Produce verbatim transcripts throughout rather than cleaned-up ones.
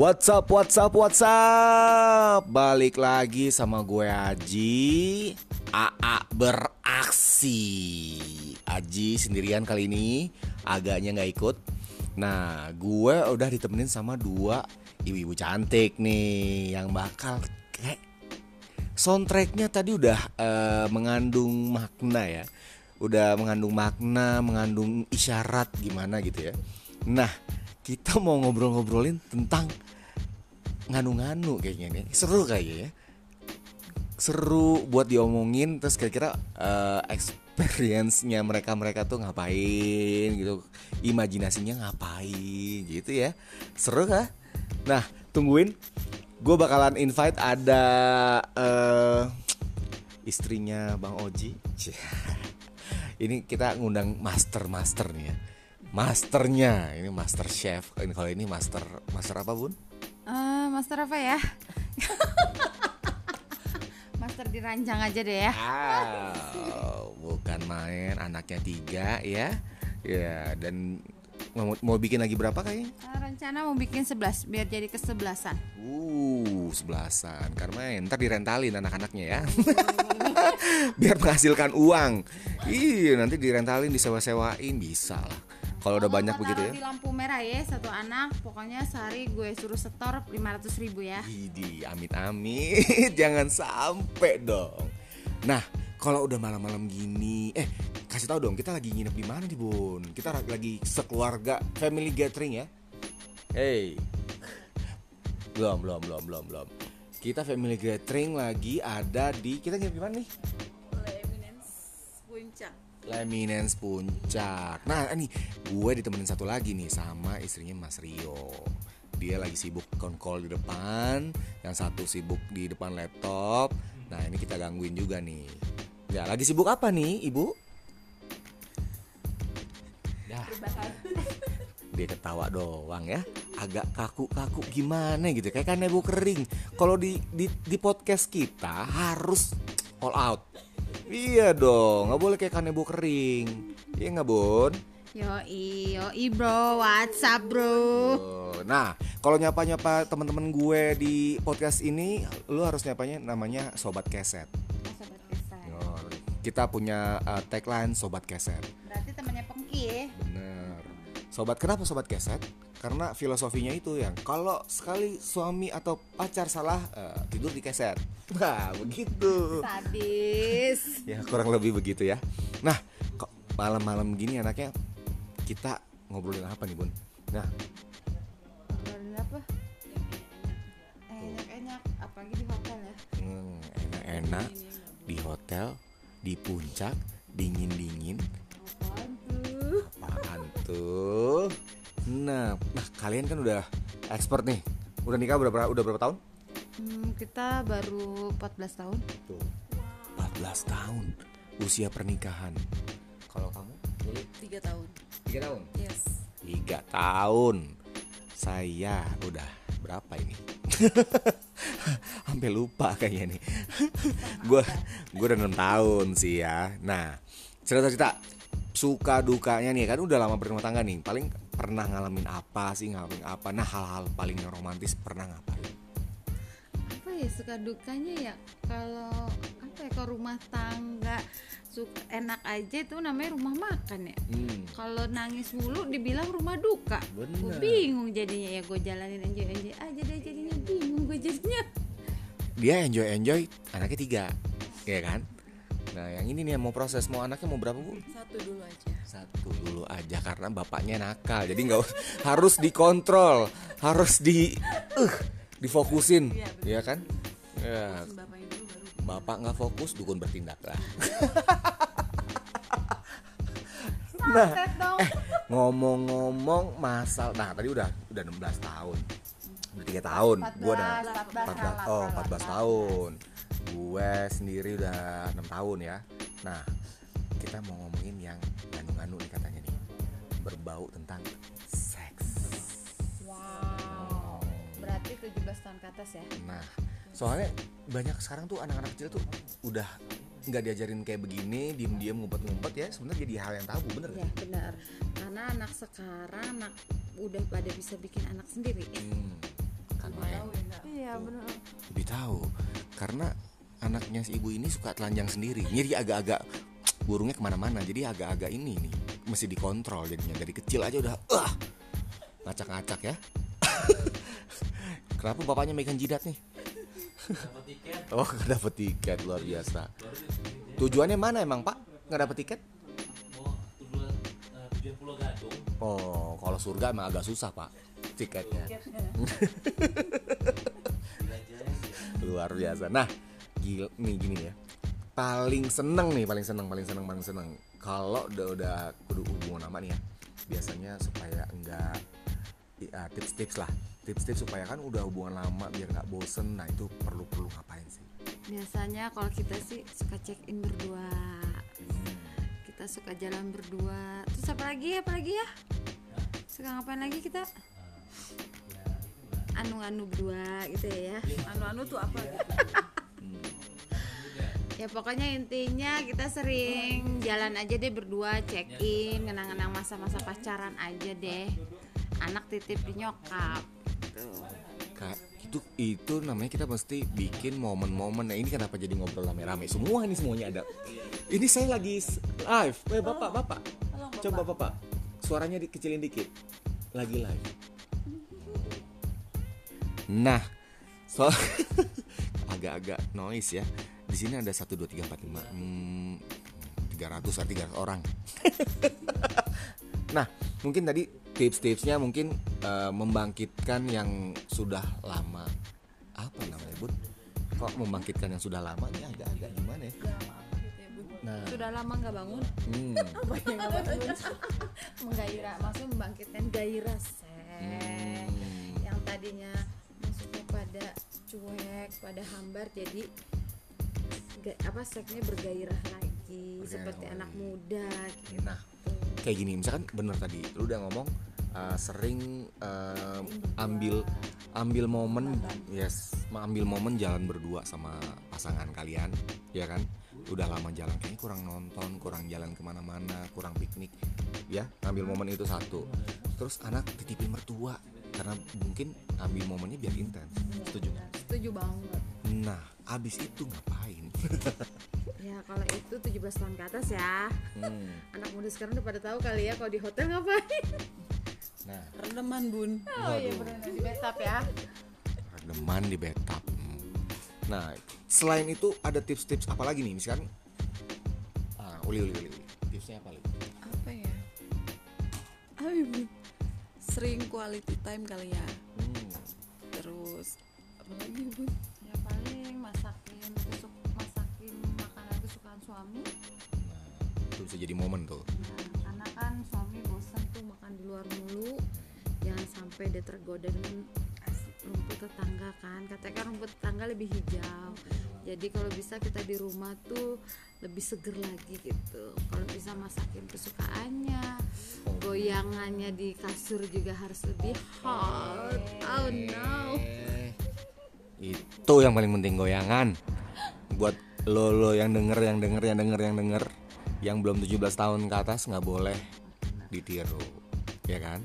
What's up, what's up, what's up? Balik lagi sama gue Aji. A A beraksi. Aji sendirian kali ini, agaknya gak ikut. Nah, gue udah ditemenin sama dua ibu-ibu cantik nih yang bakal kayak soundtracknya tadi udah uh, mengandung makna ya, udah mengandung makna, mengandung isyarat gimana gitu ya. Nah, kita mau ngobrol-ngobrolin tentang nganu-nganu kayaknya nih, seru kayaknya ya, seru buat diomongin. Terus kira-kira uh, experience-nya mereka-mereka tuh ngapain gitu, imajinasinya ngapain gitu ya, seru kah? Nah, tungguin, gue bakalan invite ada uh, istrinya Bang Oji. Ini kita ngundang master-master nih ya, masternya, ini master chef. Kalau ini master, master apa bun? Uh, master apa ya? Master dirancang aja deh ya. Oh, bukan main, anaknya tiga ya. Ya, dan mau, mau bikin lagi berapa kayaknya? Rencana mau bikin sebelas, biar jadi kesebelasan. Uh, sebelasan. Karena ntar direntalin anak-anaknya ya. Biar menghasilkan uang. Iya, nanti direntalin, disewa-sewain bisa lah. Kalau udah banyak begitu ya. Di lampu merah ya, satu anak. Pokoknya sehari gue suruh setor lima ratus ribu ya. Idi, amit-amit. Jangan sampai dong. Nah, kalau udah malam-malam gini, Eh, kasih tahu dong, kita lagi nginep di mana nih bun? Kita lagi sekeluarga, family gathering ya. Hey, Belum, belum, belum, belum, belum kita family gathering lagi ada di, kita nginep di mana nih? Leminence Puncak. Leminence Puncak. Nah, ini gue ditemenin satu lagi nih sama istrinya Mas Rio. Dia lagi sibuk konkol di depan, yang satu sibuk di depan laptop. Nah, ini kita gangguin juga nih. Ya, lagi sibuk apa nih, Ibu? Dah. Dia ketawa doang ya. Agak kaku-kaku gimana gitu, kayak kan gue kering. Kalau di, di di podcast kita harus all out. Iya dong, nggak boleh kayak kanebo kering. Iya nggak bun? Yoi, yoi bro, what's up bro? Nah, kalau nyapa-nyapa teman-teman gue di podcast ini, lu harus nyapanya namanya Sobat Keset. Oh, Sobat Keset. Yo, kita punya uh, tagline Sobat Keset. Berarti temannya Pengki ya? Bener. Sobat, kenapa Sobat Keset? Karena filosofinya itu yang kalau sekali suami atau pacar salah uh, tidur di keset. Nah, begitu. Sadis. Ya, kurang lebih begitu ya. Nah, kok malam-malam gini anaknya kita ngobrolin apa nih, Bun? Nah. Ngobrolin apa? Enak-enak, apalagi di hotel ya. Hmm, enak-enak di hotel, di puncak, dingin-dingin. Apaan tuh? Apaan tuh? Nah, nah, kalian kan udah expert nih. Udah nikah berapa udah berapa tahun? Hmm, kita baru empat belas tahun. Tuh. empat belas tahun usia pernikahan. Kalau kamu? tiga tahun. tiga tahun? Yes. tiga tahun. Saya udah berapa ini? Sampai lupa kayaknya nih. Gua gua udah enam tahun sih ya. Nah, cerita-cerita suka dukanya nih, kan udah lama berumah tangga nih. Paling pernah ngalamin apa sih, ngalamin apa? Nah, hal-hal paling romantis pernah ngapain? Apa ya suka dukanya ya? Kalau apa ya, kalau rumah tangga suka enak aja itu namanya rumah makan ya. Hmm. Kalau nangis mulu dibilang rumah duka. Gue bingung jadinya ya, gue jalanin enjoy-enjoy aja deh jadinya, bingung gue jadinya. Dia enjoy-enjoy, anaknya tiga, ya kan? Nah, yang ini nih yang mau proses, mau anaknya mau berapa bu? Satu dulu aja. Satu dulu aja karena bapaknya nakal, jadi nggak harus dikontrol, harus di, uh, difokusin, ya, ya kan? Ya. Bapak nggak fokus, dukun bertindak lah. Nah, eh, ngomong-ngomong masalah, nah tadi udah udah enam belas tahun, udah tiga tahun, gue udah empat belas, oh empat belas tahun. Gue sendiri udah enam tahun ya. Nah, kita mau ngomongin yang nganu-nganu nih katanya nih, berbau tentang seks. Wow. Berarti tujuh belas tahun ke atas ya. Nah, soalnya banyak sekarang tuh anak-anak kecil tuh udah nggak diajarin kayak begini, diem-diem ngumpet-ngumpet ya, sebenarnya jadi hal yang tabu, bener ya, kan? Bener, karena anak sekarang anak udah pada bisa bikin anak sendiri. Hmm, kan main. Iya bener. Lebih tahu, karena anaknya si ibu ini suka telanjang sendiri, jadi agak-agak burungnya kemana-mana, jadi agak-agak ini nih mesti dikontrol jadinya dari kecil aja udah ah uh, ngacak-ngacak ya. Kenapa bapaknya megang jidat nih? Dapat tiket. Oh, nggak dapat tiket, luar biasa. Tujuannya mana emang Pak? Nggak dapat tiket? Oh, tujuan tujuan Pulau Gadung. Oh, kalau surga mah agak susah Pak tiketnya. Luar biasa. Nah, gil, nih gini ya. Paling seneng nih, paling seneng, paling seneng, paling seneng. Kalau udah udah kudu hubungan sama nih ya. Biasanya supaya enggak ya, tips-tips lah. Tips-tips supaya kan udah hubungan lama biar gak bosen. Nah itu perlu-perlu ngapain sih? Biasanya kalau kita sih suka check-in berdua, hmm. kita suka jalan berdua. Terus apa lagi, apa lagi ya? Suka ngapain lagi kita? Anu-anu berdua gitu ya. Anu-anu tuh apa? Ya pokoknya intinya kita sering jalan aja deh berdua, check-in, kenang-kenang masa-masa pacaran aja deh. Anak titip di nyokap. Kak, itu itu namanya kita mesti bikin momen-momen. Nah, ini kenapa jadi ngobrol rame-rame? Semua nih semuanya ada. Ini saya lagi live. Eh, Bapak, Bapak. Coba Bapak. Suaranya dikecilin dikit. Lagi live. Nah, so agak-agak noise ya. Di sini ada satu dua tiga empat lima. Hmm, tiga ratus tiga ratus orang. Nah, mungkin tadi tips-tipsnya mungkin uh, membangkitkan yang sudah lama. Apa namanya, Bud? Kok membangkitkan yang sudah lama nih agak-agak gimana ya? Nah, sudah lama enggak bangun. Hmm. Apa yang enggak bangun? Menggairah, maksudnya membangkitkan gairah seh. Hmm. Yang tadinya maksudnya pada cuek, pada hambar jadi ga, apa seksnya bergairah lagi, bergairah seperti lagi. Anak muda gitu. Nah, kayak gini misalkan bener tadi lu udah ngomong uh, sering uh, ambil ambil momen, yes, ambil momen jalan berdua sama pasangan kalian ya kan, udah lama jalan kayaknya kurang nonton, kurang jalan kemana-mana, kurang piknik ya, ambil momen itu satu. Terus anak titipin mertua karena mungkin ambil momennya biar intens. Setuju nggak? Setuju banget. Nah abis itu ngapain? Ya kalau itu tujuh belas tahun ke atas ya. hmm. Anak muda sekarang udah pada tahu kali ya kalau di hotel ngapain. Nah, rendeman bun. Oh iya benar, di bathtub ya. Rendeman di bathtub. hmm. Nah selain itu ada tips-tips apa lagi nih misalkan? Ah, uli uli uli. Tipsnya apa lagi? Apa ya? Ayo, sering quality time kali ya. Hmm. Terus apa lagi bun? Ya paling masakin tusuk masakin makanan kesukaan suami. Nah, itu bisa jadi momen tuh. Nah, karena kan suami bosan tuh makan di luar mulu. Jangan sampai dia tergoda dengan rumput tetangga kan. Katanya kan rumput tetangga lebih hijau. Jadi kalau bisa kita di rumah tuh lebih seger lagi gitu. Kalau bisa masakin kesukaannya. Goyangannya di kasur juga harus lebih hot. Oh no. Itu yang paling penting, goyangan. Buat lo lo yang denger, yang denger, yang denger, yang denger, yang belum tujuh belas tahun ke atas nggak boleh ditiru, ya kan?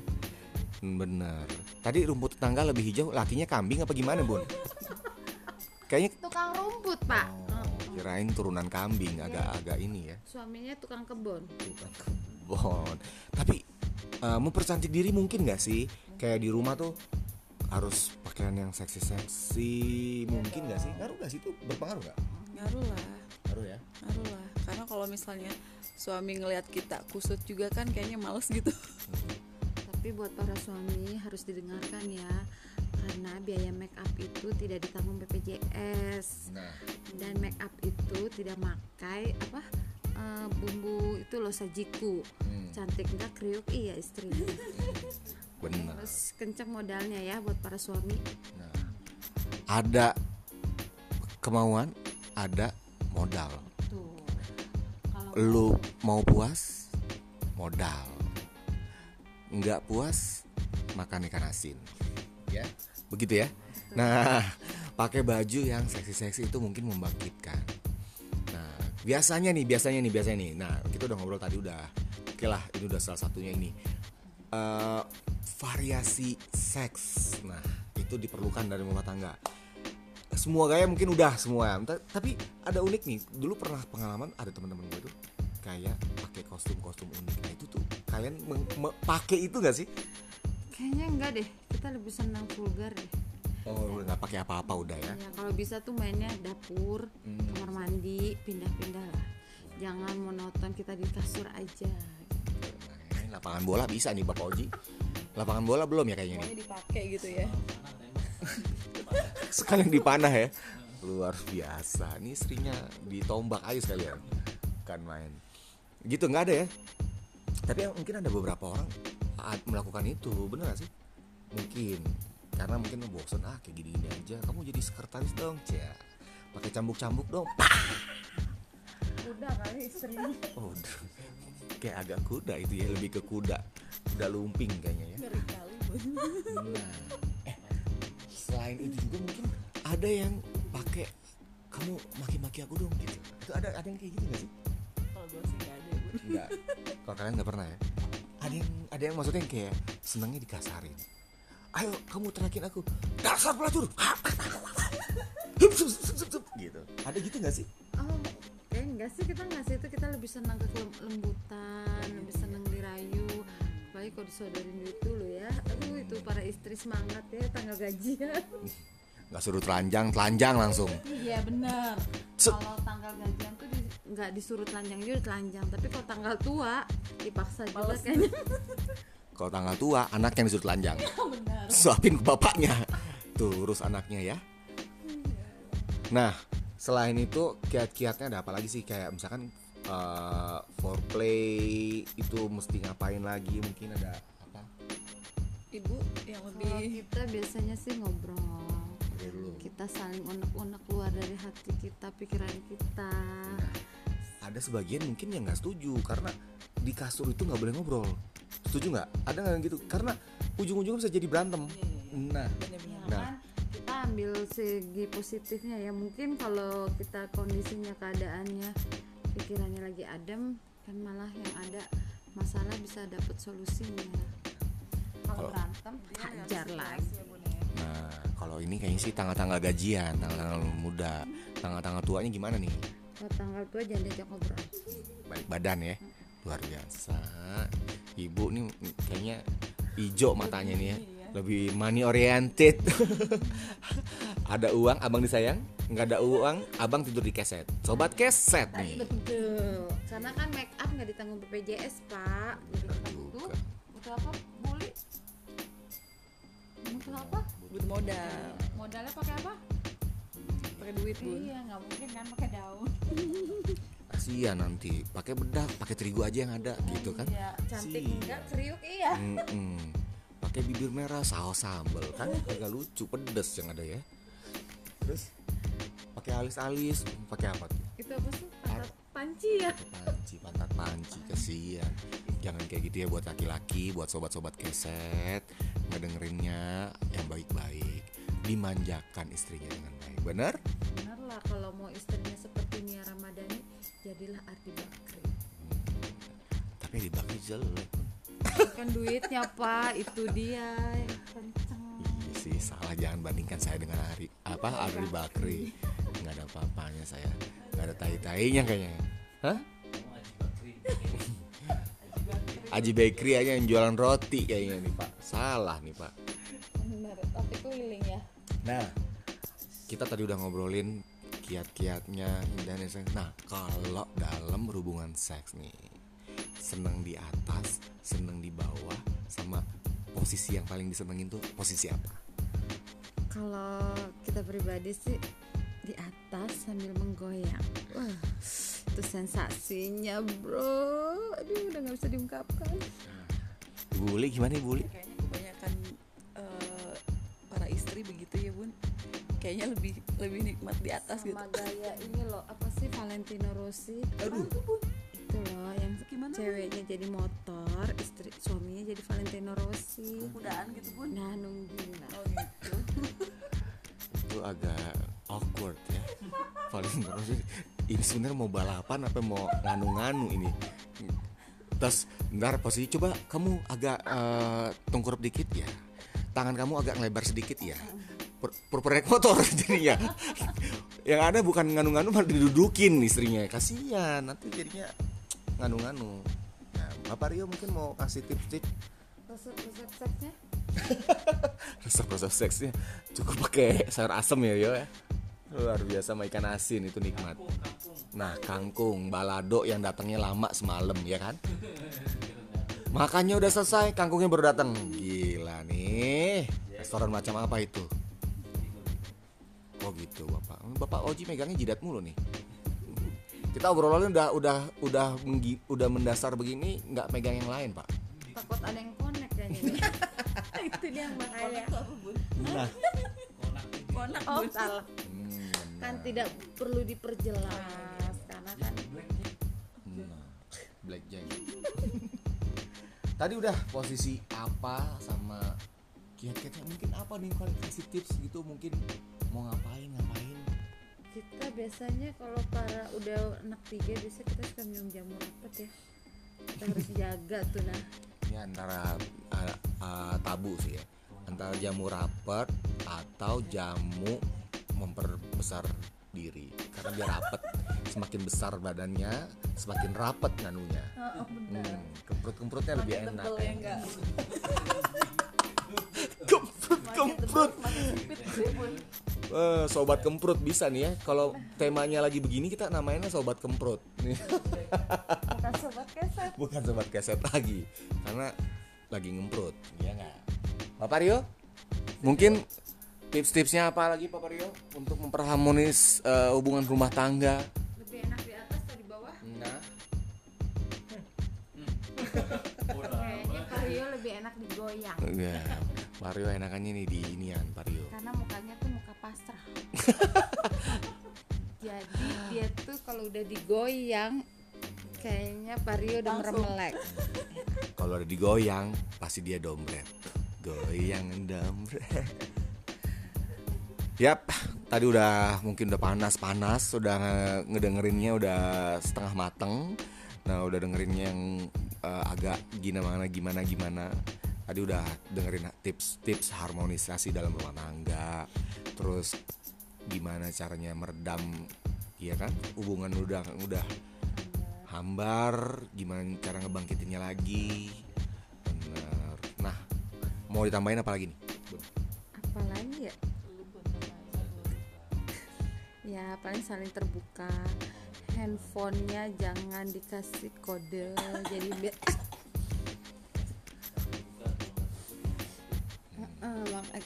Bener. Tadi rumput tetangga lebih hijau, lakinya kambing apa gimana bun? Kayaknya tukang rumput pak. Oh, kirain turunan kambing, agak-agak ini ya. Suaminya tukang kebun. Tukang kebun. Tapi uh, mempercantik diri mungkin nggak sih? Kayak di rumah tuh harus pakaian yang seksi-seksi, mungkin nggak sih? Ngaruh nggak sih itu, berpengaruh nggak? Ngaruh lah. Ngaruh ya? Ngaruh lah. Karena kalau misalnya suami ngelihat kita kusut juga kan kayaknya males gitu. Hmm. Tapi buat para suami harus didengarkan ya. Karena biaya make up itu tidak ditanggung B P J S. Nah. Dan make up itu tidak pakai apa e, bumbu itu loh, sajiku. Hmm. Cantik enggak kriuk iya istrinya. Benar. Terus kencang modalnya ya buat para suami. Nah. Ada kemauan, ada modal. Betul. Kalau lu mau puas, modal. Enggak puas, makan ikan asin. Ya, begitu ya. Nah, pakai baju yang seksi-seksi itu mungkin membangkitkan. Nah, biasanya nih, biasanya nih, biasanya nih. Nah, kita udah ngobrol tadi udah. Oke lah, ini udah salah satunya ini. Uh, variasi seks. Nah, itu diperlukan dari rumah tangga. Semua gaya mungkin udah semua. Tapi ada unik nih. Dulu pernah pengalaman ada teman-teman gue tuh kayak pakai kostum-kostum unik. Nah, itu tuh kalian meng- me- pakai itu enggak sih? Kayaknya enggak deh. Kita lebih senang vulgar deh. Oh, nggak pakai apa-apa udah ya? Ya kalau bisa tuh mainnya dapur, hmm. kamar mandi, pindah-pindah lah. Jangan monoton kita di kasur aja. Nah, lapangan bola bisa nih Bapak Oji. Lapangan bola belum ya kayaknya? Semuanya dipakai gitu ya. Sekalian dipanah ya. Luar biasa. Ini seringnya ditombak aja sekalian. Bukan main. Gitu nggak ada ya? Tapi mungkin ada beberapa orang melakukan itu, bener nggak sih? Mungkin. Karena mungkin lo bosen, ah kayak gini-gini aja, kamu jadi sekretaris dong, Cia. Pakai cambuk-cambuk dong. Kuda kali istrinya. Oh, kayak agak kuda itu ya, lebih ke kuda. Kuda lumping kayaknya ya. Ngeri kali. Nah, eh, selain itu juga mungkin ada yang pakai kamu maki-maki aku dong gitu. Itu ada ada yang kayak gitu enggak sih? Kalau gue sih enggak ada, Bu. Enggak. Kalau kalian enggak pernah ya? Ada yang ada yang maksudnya yang kayak senangnya dikasarin. Ayo kamu terakin aku, dasar pelacur, gitu. Ada gitu nggak sih? Oh, eh nggak sih, kita nggak sih itu kita lebih senang ke kelembutan, oh, lebih senang dirayu. Baik kalau disodorin duit dulu ya. Aduh itu para istri semangat ya tanggal gajian. Nggak suruh telanjang, telanjang langsung. Iya benar. Se- kalau tanggal gajian tuh di, nggak disuruh telanjang juga telanjang, tapi kalau tanggal tua dipaksa juga kayaknya. Kalau tanggal tua, anaknya disuruh telanjang. Benar. Suapin ke bapaknya. Tuh, urus anaknya ya. Nah, selain itu kiat-kiatnya ada apa lagi sih? Kayak misalkan uh, foreplay itu mesti ngapain lagi? Mungkin ada apa? Ibu yang lebih. Kalau kita biasanya sih ngobrol. Dulu. Kita saling unek-unek keluar dari hati kita, pikiran kita. Nah, ada sebagian mungkin yang nggak setuju karena di kasur itu nggak boleh ngobrol. Setuju nggak? Ada nggak gitu? Karena ujung-ujungnya bisa jadi berantem. Nah, nah, kita ambil segi positifnya ya. Mungkin kalau kita kondisinya keadaannya pikirannya lagi adem, kan malah yang ada masalah bisa dapat solusinya. Kalau berantem, hajar lagi. Nah, kalau ini kayaknya sih tanggal-tanggal gajian, tanggal-tanggal muda, tanggal-tanggal tuanya gimana nih? Kalau tanggal tua jangan diajak ngobrol. Balik badan ya. Luar biasa. Ibu nih kayaknya hijau matanya nih ya. Lebih money oriented. Ada uang abang disayang, enggak ada uang abang tidur di keset. Sobat keset nih. Betul. Karena kan make up enggak ditanggung B P J S, Pak. Jadi kita butuh butuh apa? Buli. Butuh apa? Butuh modal. Modalnya pakai apa? Pakai duit, Bu. Iya, enggak mungkin kan pakai daun. Iya nanti pakai bedak, pakai terigu aja yang ada oh, gitu kan. Iya, cantik Sia. Enggak, kriuk iya. Mm-mm. Pakai bibir merah, saus sambal kan agak lucu, pedes yang ada ya. Terus pakai alis-alis, pakai apa tuh? Itu apa sih? Pantat panci ya. Panci, pantat panci kesian. Jangan kayak gitu ya buat laki-laki, buat sobat-sobat keset, ngedengerinnya yang baik-baik, dimanjakan istrinya dengan baik. Benar? Benar lah kalau mau istrinya seperti Nia Ramadhani jadilah Ardi Bakri. Tapi Ardi Bakri jelek. Bukan duitnya Pak, itu dia yang kenceng. Iya sih, salah jangan bandingkan saya dengan Ari apa Ardi Bakri. Enggak ada apa-apanya saya. Enggak ada tai-tainya kayaknya. Hah? Aji Bakery aja yang jualan roti kayaknya nih Pak. Salah nih Pak. Benar, tapi keliling ya. Nah, kita tadi udah ngobrolin kiat-kiatnya dan seks. Nah, kalau dalam hubungan seks nih, seneng di atas, seneng di bawah, sama posisi yang paling disenengin tuh posisi apa? Kalau kita pribadi sih di atas sambil menggoyang. Wah, itu sensasinya bro. Aduh, udah nggak bisa diungkapkan. Ibu Uli gimana Ibu Uli? Kayaknya kebanyakan uh, para istri begitu ya Bun. Kayaknya lebih lebih nikmat di atas sama gitu. Sama gaya ini loh, apa sih Valentino Rossi? Aduh. Itu loh yang gimana ceweknya ini? Jadi motor, istri suaminya jadi Valentino Rossi. Kudaan gitu Bun. Nah, nungguin lah. Oh gitu. agak awkward ya. Valentino Rossi ini sebenarnya mau balapan apa mau nganu-nganu ini. Terus bentar posisi, coba kamu agak uh, tengkurap dikit ya, tangan kamu agak ngelebar sedikit ya, perperek motor jadinya. Yang ada bukan nganu-nganu malah didudukin istrinya, kasihan nanti jadinya nganu-nganu. Nah, Bapak Rio mungkin mau kasih tips-tips resep-resep seksnya. Resep-resep seksnya cukup pakai sayur asem ya Rio ya, luar biasa sama ikan asin itu nikmat. Nah kangkung balado yang datangnya lama semalam ya kan, makannya udah selesai kangkungnya baru datang. Gila nih restoran macam apa itu? Oh gitu bapak, bapak Oji megangnya jidat mulu nih. Kita obrolannya udah udah udah menggi, udah mendasar begini nggak megang yang lain pak. Takut ada yang konek kayaknya. Itu dia makanya. Nah. Konak oh salah. Hmm, kan nah. Tidak perlu diperjelas karena kan. Nah, blackjack. Tadi udah posisi apa sama kiat-kiatnya, mungkin apa nih kalau kasih tips gitu mungkin mau ngapain ngapain. Kita biasanya kalau para udah anak tiga biasanya kita suka minum jamu rapat ya. Kita harus jaga tuh nah. Ini antara uh, uh, tabu sih ya. Antara jamu rapet atau jamu memperbesar diri. Karena biar rapet, semakin besar badannya, semakin rapet nganunya. Oh, oh benar. Hmm, kemprut-kemprutnya makin lebih enak. Ya. Enggak. Kemprut-kemprut. Eh, sobat kemprut bisa nih ya. Kalau temanya lagi begini kita namainnya sobat kemprut. Bukan sobat keset. Bukan sobat keset lagi. Karena lagi ngemprut, ya enggak? Bapak Rio, mungkin tips-tipsnya apa lagi Bapak Rio untuk memperharmonis uh, hubungan rumah tangga? Lebih enak di atas atau di bawah? Nah. Kayaknya Pak Rio lebih enak digoyang. Iya. Pak Rio enakannya nih di inian Pak Rio. Karena mukanya tuh muka pasrah. Jadi dia tuh kalau udah digoyang kayaknya Pak Rio udah meremelek. Kalau udah digoyang pasti dia dombret. Goyang dombret. Yap, tadi udah mungkin udah panas-panas, udah ngedengerinnya udah setengah mateng. Nah, udah dengerinnya yang uh, agak gimana gimana gimana. Tadi udah dengerin tips-tips harmonisasi dalam rumah tangga. Terus gimana caranya meredam, iya kan? Hubungan udah udah hambar, gimana cara ngebangkitinnya lagi. Bener. Nah, mau ditambahin apa lagi nih? Apa lagi ya? Ya paling saling terbuka. Handphonenya jangan dikasih kode. Jadi biar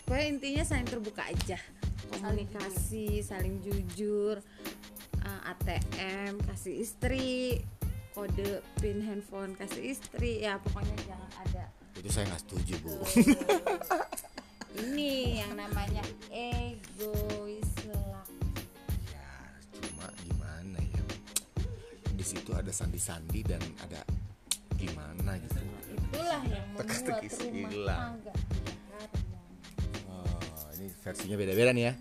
pokoknya intinya saling terbuka aja. Komunikasi, saling jujur. A T M kasih istri, kode pin handphone kasih istri, ya pokoknya jangan ada. Itu saya nggak setuju bu. Ini yang namanya egois laki. Ya cuma gimana ya, di situ ada sandi-sandi dan ada gimana gitu. Itulah yang membuat rumah tangga. Oh ini versinya beda-beda nih ya.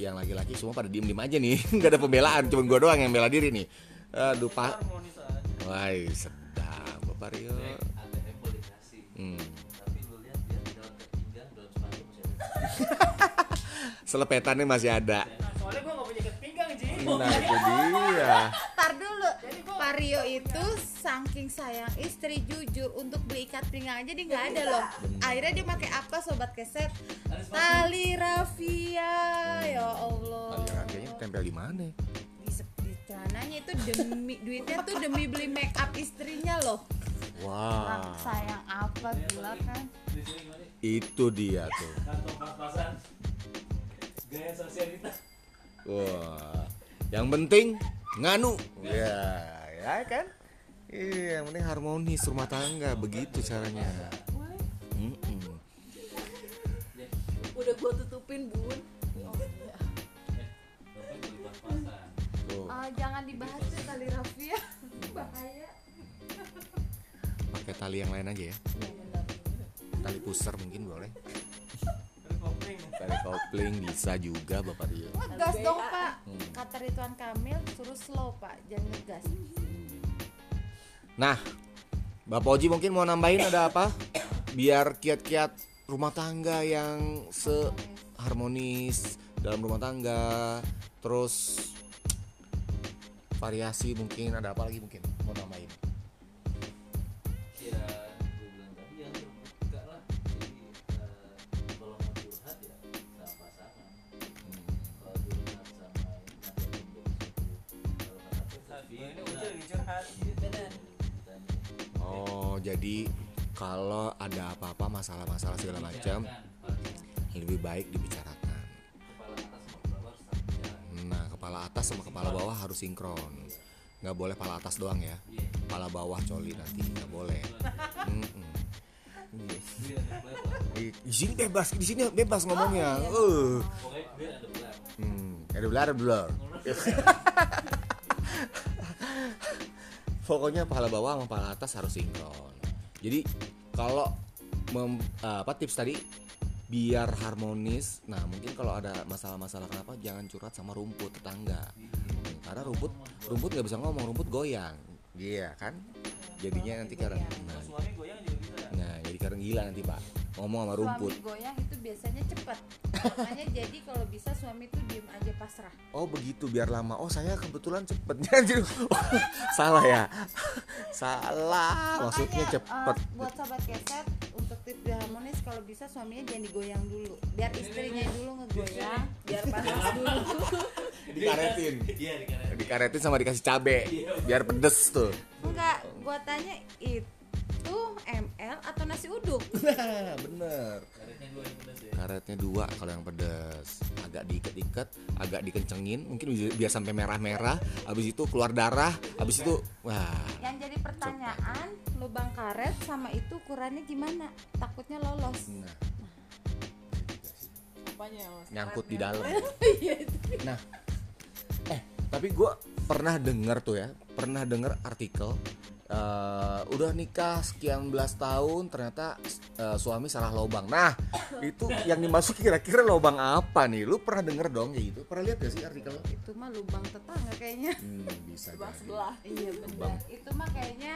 Yang laki-laki semua pada diem-diem aja nih, nggak ada pembelaan, cuma gue doang yang bela diri nih. Aduh pak, wah sedap Bapak Rio. Hmm. Tapi lu lihat dia daun kepinggang, daun sepatu masih ada. Selepetannya masih ada. Soalnya gue nggak punya kepinggang Ji. Nah itu dia. Tar dulu, Pak Rio itu saking sayang istri jujur untuk beli ikat pinggang aja dia nggak ada loh. Akhirnya dia pakai apa sobat keset? Tali rafia, ya Allah. Tali rafianya tempel di mana? Di, di celananya itu demi duitnya tuh demi beli make up istrinya loh. Wah. Wow. Sayang apa gila kan? Itu dia tuh. Gaya sosialita. Wah. Yang penting nganu. Ya, ya kan? Iya, yang penting harmonis rumah tangga begitu caranya. Udah gua tutupin bun. Oh. Uh, jangan dibahas tuh tali rafia, bahaya. Pakai tali yang lain aja ya. Tali pusar mungkin boleh. Tali kopling. Tali kopling bisa juga Bapak dia. Ngegas dong Pak. Hmm. Kata Ridwan Kamil suruh slow Pak, jangan ngegas. Nah, Bapak Oji mungkin mau nambahin ada apa? Biar kiat-kiat rumah tangga yang seharmonis dalam rumah tangga. Terus variasi mungkin ada apa lagi mungkin mau tambahin? Ya, gue bilang tadi ya enggak lah. Jadi uh, kalau mau curhat ya sama pasangan. Hmm. Kalau curhat sama yang belum kalau kata dia ini udah curhat. Oh, jadi kalau ada apa-apa masalah-masalah segala macam lebih baik dibicarakan. Kepala atas sama kepala bawah harus sinkron. Nah, kepala atas sama kepala bawah harus sinkron. Nggak boleh kepala atas doang ya. Kepala bawah coli nanti nggak boleh. Izin bebas di sini bebas ngomongnya. Eh. Ada belar. Ada belar. Pokoknya kepala bawah sama kepala atas harus sinkron. Jadi kalau mem, apa tips tadi biar harmonis. Nah mungkin kalau ada masalah-masalah kenapa jangan curhat sama rumput tetangga. Hmm. Karena rumput rumput nggak bisa ngomong, rumput goyang, iya kan? Jadinya nanti karena nah, nah jadi karena gila nanti Pak ngomong sama rumput. Suami goyang itu biasanya cepat. Makanya jadi kalau bisa suami tuh diem aja pasrah. Oh begitu biar lama. Oh saya kebetulan cepet. Oh, salah ya. Salah. Makanya, maksudnya cepet. Uh, buat sobat keset untuk tips biar harmonis kalau bisa suaminya jangan digoyang dulu. Biar istrinya dulu ngegoyang. Biar panas dulu. Dikaretin. Iya dikaretin. Dikaretin sama dikasih cabe. Biar pedes tuh. Enggak. Gua tanya itu. Tuh M L atau nasi uduk? Nah, bener. Karetnya dua yang pedas ya. Karetnya dua kalau yang pedas. Agak diikat-ikat, agak dikencengin, mungkin biar sampai merah-merah, habis itu keluar darah, habis itu wah. Yang jadi pertanyaan, coba. Lubang karet sama itu ukurannya gimana? Takutnya lolos. Nah. Apanya, Mas? Nyangkut di dalam. Nah. Eh, tapi gua pernah denger tuh ya, pernah denger artikel Uh, udah nikah sekian belas tahun ternyata uh, suami salah lobang. Nah itu yang dimaksud kira-kira lobang apa nih? Lu pernah denger dong kayak gitu? Pernah lihat gak sih artikel? Itu mah lubang tetangga kayaknya. Hmm, bisa lubang jadi. Sebelah. Iya benar. Itu mah kayaknya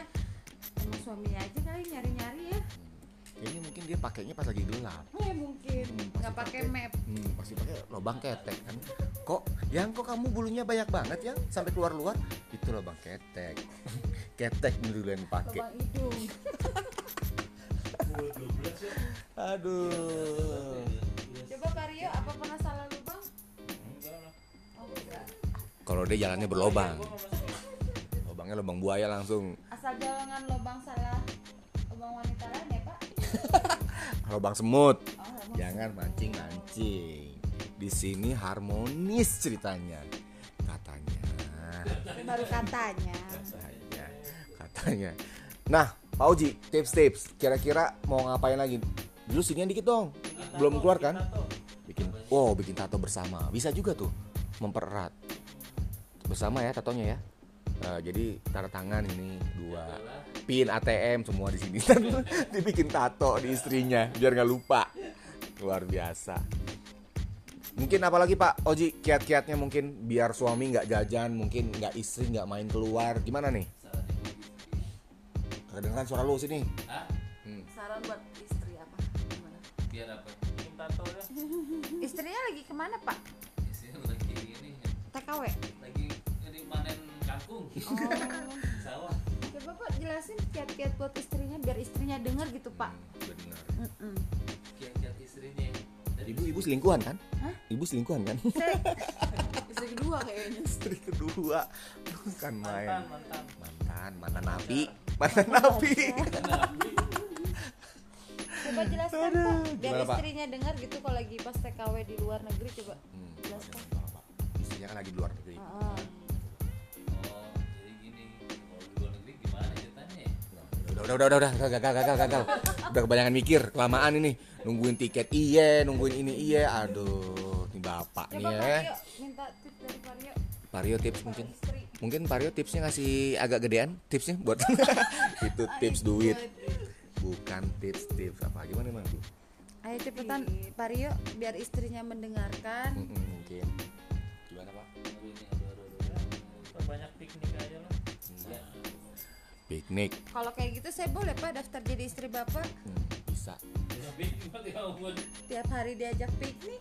emang suaminya aja kali nyari-nyari ya. Kayaknya mungkin dia pakainya pas lagi gelap. Eh mungkin hmm, nggak pakai map. Hmm, pasti pakai lobang ketek kan. Kok yang kok kamu bulunya banyak banget yang sampai keluar-luar? Itu lobang ketek. Ketek duluan pakai. Lubang hidung. Aduh. Coba Pak Rio, apa pernah salah lubang? Oh, enggak. Kalau dia jalannya berlobang. Lubangnya lubang buaya langsung. Asal jangan lubang salah lubang wanita lain ya Pak. Lubang semut. Oh, jangan mancing-mancing. Di sini harmonis ceritanya. Katanya. Baru katanya. Tanya. Nah, Pak Oji, tips-tips. Kira-kira mau ngapain lagi? Dulu sinian dikit dong. Bikin belum tato, keluar kan? Bikin, bikin wow, bikin tato bersama. Bisa juga tuh mempererat. Bersama ya tatonya ya. Uh, jadi tanda tangan ini dua. Pin A T M semua di sini. Dibikin tato di istrinya biar enggak lupa. Luar biasa. Mungkin apalagi Pak Oji, kiat-kiatnya mungkin biar suami enggak jajan, mungkin enggak istri enggak main keluar. Gimana nih? Kedengeran suara lu sini. Hah? Hmm. Saran buat istri apa? Gimana? Biar apa? Bikin tato deh. Istrinya lagi kemana Pak? Istrinya lagi ini. T K W? Lagi jadi panen kangkung. Oh. Sawah. Coba Pak jelasin kiat-kiat buat istrinya biar istrinya dengar gitu Pak. Hmm, benar. Mm-mm. Kiat-kiat istrinya. Ibu-ibu selingkuhan kan? Hah? Ibu selingkuhan kan? Istri kedua kayaknya. Istri kedua. Bukan main. Mantan, mantan. Mantan, mantan nabi. Mantan nabi. Coba jelaskan Pak, biar gimana, istrinya dengar gitu kalau lagi pas T K W di luar negeri coba. Hmm, jelaskan. Istrinya kan lagi di luar negeri. Uh-huh. Oh, jadi gini, kalau di luar negeri gimana ceritanya? Udah, udah, udah, udah, udah, gagal, gagal, gagal, gagal. Udah kebanyakan mikir, kelamaan ini. Nungguin tiket iye, nungguin ini iye. Aduh, ini bapak nih ya. Minta tips dari Vario. Vario tips mungkin. Mungkin Vario tipsnya ngasih agak gedean tipsnya buat itu tips duit. Bukan tips-tips apa gimana Bang? Ayo cepetan Pak Rio, biar istrinya mendengarkan. Mungkin gimana Pak? Banyak piknik aja loh. Nah, piknik. Kalau kayak gitu saya boleh Pak daftar jadi istri Bapak? Hmm, bisa. Tiap hari diajak piknik?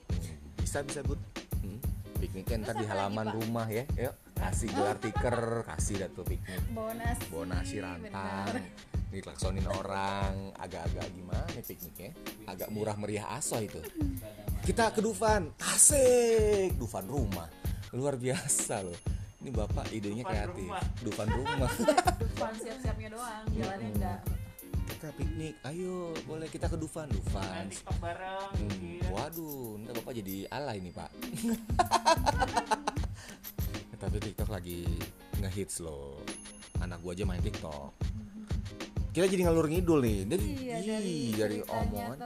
Bisa bisa Bud. Hmm, pikniknya ntar di halaman lagi, rumah ya. Yuk kasih gelar tiker, kasih dah tuh piknik. Bonus. Bonus rantang. Benar. Dilaksonin orang, agak-agak gimana pikniknya, agak murah meriah aso itu. Kita ke Dufan, asik, Dufan rumah, luar biasa loh. Ini bapak idenya kreatif, Dufan rumah. Dufan siap-siapnya doang, jalannya enggak. Kita piknik, ayo boleh kita ke Dufan, Dufan. TikTok bareng. Waduh, nanti bapak jadi alay nih pak. Tapi TikTok lagi ngehits loh, anak gua aja main TikTok. Kita jadi ngalur ngidul nih dari iya, ii, dari, dari omongan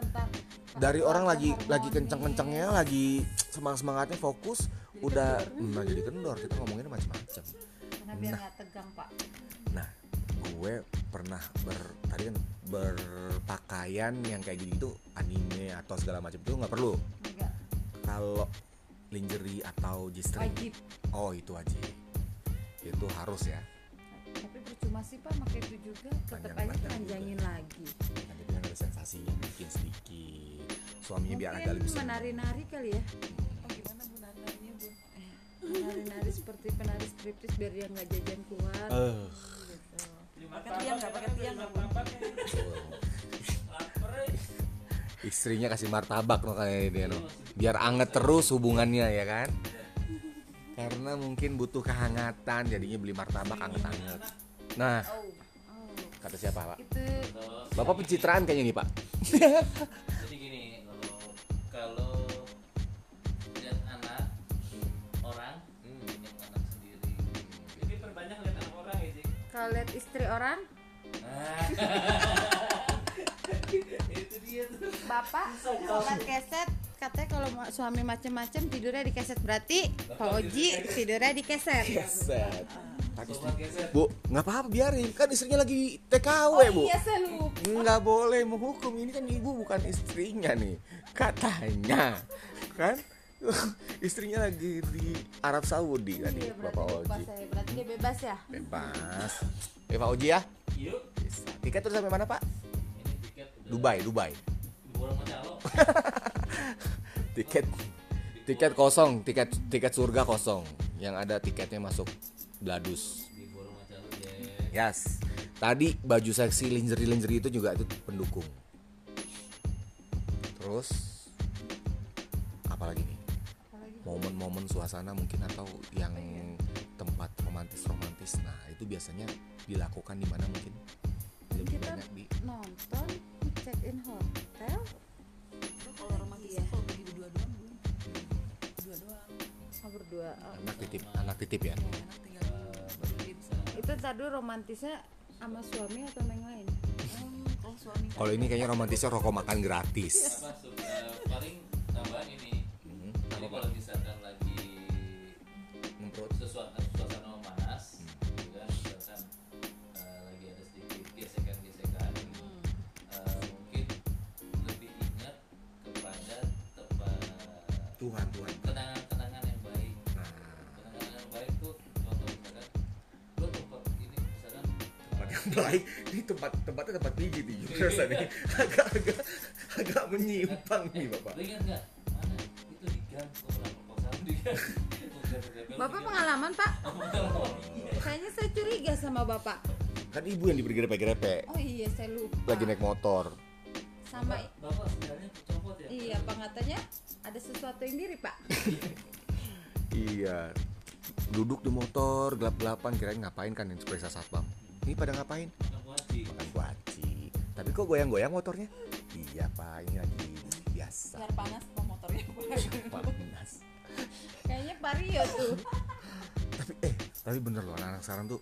dari orang lagi hormoni. Lagi kenceng-kencengnya, lagi semangat-semangatnya, fokus jadi udah kendor. Nah, jadi kendor, kita ngomongin macam-macam. Karena biar nggak tegang pak. Nah, gue pernah ber tadi kan berpakaian yang kayak gitu, anime atau segala macam itu nggak perlu. Kalau lingerie atau G-string, wajib. Oh itu wajib, itu harus ya. Tapi percuma sih Pak, pakai itu juga tetap aja panjangin lagi. Nanti biar ada sensasinya mungkin sedikit. Suaminya biar agak lebih menari-nari kali ya. Oh gimana Bu nari-narinya Bu? Menari-nari seperti penari striptis biar dia enggak jajan keluar. Eh. Pakai tiang enggak pakai tiang enggak apa-apa. Istrinya kasih martabak no kayak dia no. Biar anget terus hubungannya ya kan? Karena mungkin butuh kehangatan, jadinya beli martabak anget-anget. Nah, kata siapa Pak? Bapak pencitraan kayaknya nih Pak. Jadi gini, kalau lihat anak orang, hmm. lihat anak sendiri. Jadi perbanyak lihat anak orang ya sih. Kalau lihat istri orang? Itu dia tuh. Bapak, sobat keset. Katanya kalau suami macam-macam tidurnya di keset, berarti Pak Oji tidurnya di keset. Keset. Bu, nggak apa-apa biarin, kan istrinya lagi T K W oh, bu. Iya, saya lupa. Nggak boleh menghukum, ini kan ibu bukan istrinya nih, katanya, kan? Istrinya lagi di Arab Saudi kan nih, Bapak Oji. Saya. Berarti dia bebas ya? Bebas. Eh Pak Oji ya? Yuk. Tiket terus sampai mana Pak? Ini tiket Dubai, Dubai. Orang macalo. tiket tiket kosong, tiket tiket surga kosong. Yang ada tiketnya masuk Bladus. Yes. Tadi baju seksi lingerie-lingerie itu juga itu pendukung. Terus apalagi nih? Momen-momen suasana mungkin atau yang tempat romantis-romantis. Nah, itu biasanya dilakukan di mana mungkin? Lebih kita banyak di nonton, check in hotel. Nah, kalau romantis iya. Kalau pergi berdua doang belum? Berdua doang. Oh, berdua. Oh. Anak titip, anak titip ya. Anak tinggal berdua. Itu tadi romantisnya sama suami atau yang lain? Hmm, kalau suami. Kalau ini kayaknya romantisnya rokok makan gratis. Paling tambahan ini. Hmm. Jadi kalau misalkan lagi menurut sesuatu suasana panas, juga misalkan lagi ada sedikit gesekan-gesekan. Tuhan, Tuhan. Kenangan-kenangan yang baik. Nah. Kenangan yang baik tuh contoh misalkan, lo tempat ini misalkan tempat yang baik, ini tempat tempatnya tempat pijit nih, rasanya agak-agak agak menyimpang nih bapak. Lo ingat nggak? Mana? Itu di gang, orang perkosaan di gang. Bapak pengalaman pak? Kayaknya saya curiga sama bapak. Kan ibu yang dibergrepe-grepe. Oh iya, saya lupa. Lagi naik motor. Sama. Bapak sebenarnya copot ya? Iya, pengatanya. Ada sesuatu yang diri pak. Iya. Duduk di motor gelap-gelapan, kirain ngapain kan yang periksa satpam. Ini pada ngapain? Makan kuaci. Tapi kok goyang-goyang motornya? Iya pak, ini lagi biasa. Biar panas pak motornya. Panas. Kayaknya Pak Rio tuh. Tapi eh, tapi bener loh anak-anak sekarang tuh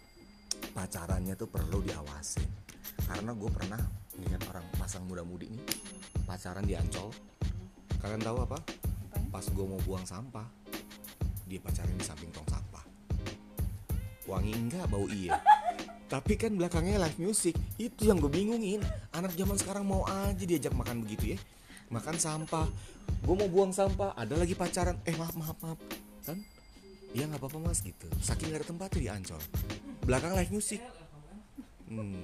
pacarannya tuh perlu diawasin. Karena gue pernah ngeliat orang pasang muda-mudi nih pacaran di Ancol. Kalian tahu apa? Apanya? Pas gue mau buang sampah, dia pacaran di samping tong sampah. Wangi enggak, bau iya. Tapi kan belakangnya live music, itu yang gue bingungin. Anak zaman sekarang mau aja diajak makan begitu ya. makan sampah, gue mau buang sampah, ada lagi pacaran, eh maaf maaf maaf kan, iya nggak apa-apa mas gitu, saking nggak ada tempat tuh di Ancol, belakang live music, hmm.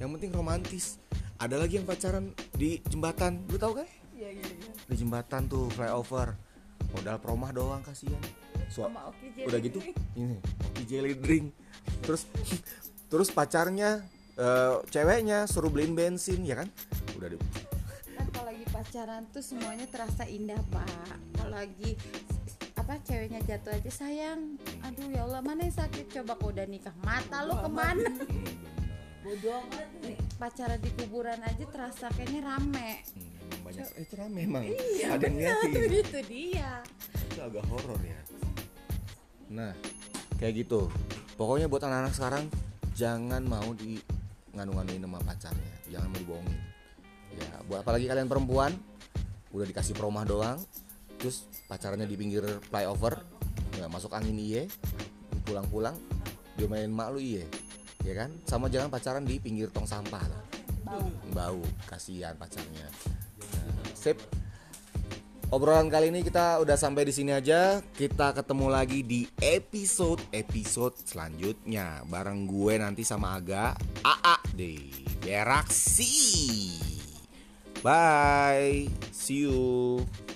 yang penting romantis, ada lagi yang pacaran di jembatan, lu tau kan? Iya iya. Di jembatan tuh flyover, modal peromah doang kasihan. So, udah gitu, ini Oki Jelly Drink, terus terus pacarnya, uh, ceweknya suruh beliin bensin, ya kan? Udah deh. Kan kalau lagi pacaran tuh semuanya terasa indah pak. Kalau lagi apa ceweknya jatuh aja sayang, aduh ya Allah mana yang sakit, coba kau udah nikah mata lu kemana? Bodoh amat nih. Pacaran di kuburan aja terasa kayaknya rame. Hmm, banyak. Co- itu rame emang. Iya, ada niatin. Itu dia. Itu agak horor ya. Nah, kayak gitu. Pokoknya buat anak-anak sekarang jangan mau di nganu-nganuin sama pacarnya, jangan mau dibohongin. Ya, buat apalagi kalian perempuan udah dikasih peromah doang, terus pacarannya di pinggir flyover, nggak masuk angin iye, pulang-pulang diomelin mak lu iye. Ya kan, sama jangan pacaran di pinggir tong sampah lah. Bau, bau, kasihan pacarnya. Nah, sip. Obrolan kali ini kita udah sampai di sini aja. Kita ketemu lagi di episode episode selanjutnya bareng gue nanti sama Aga, A A di Beraksi. Bye, see you.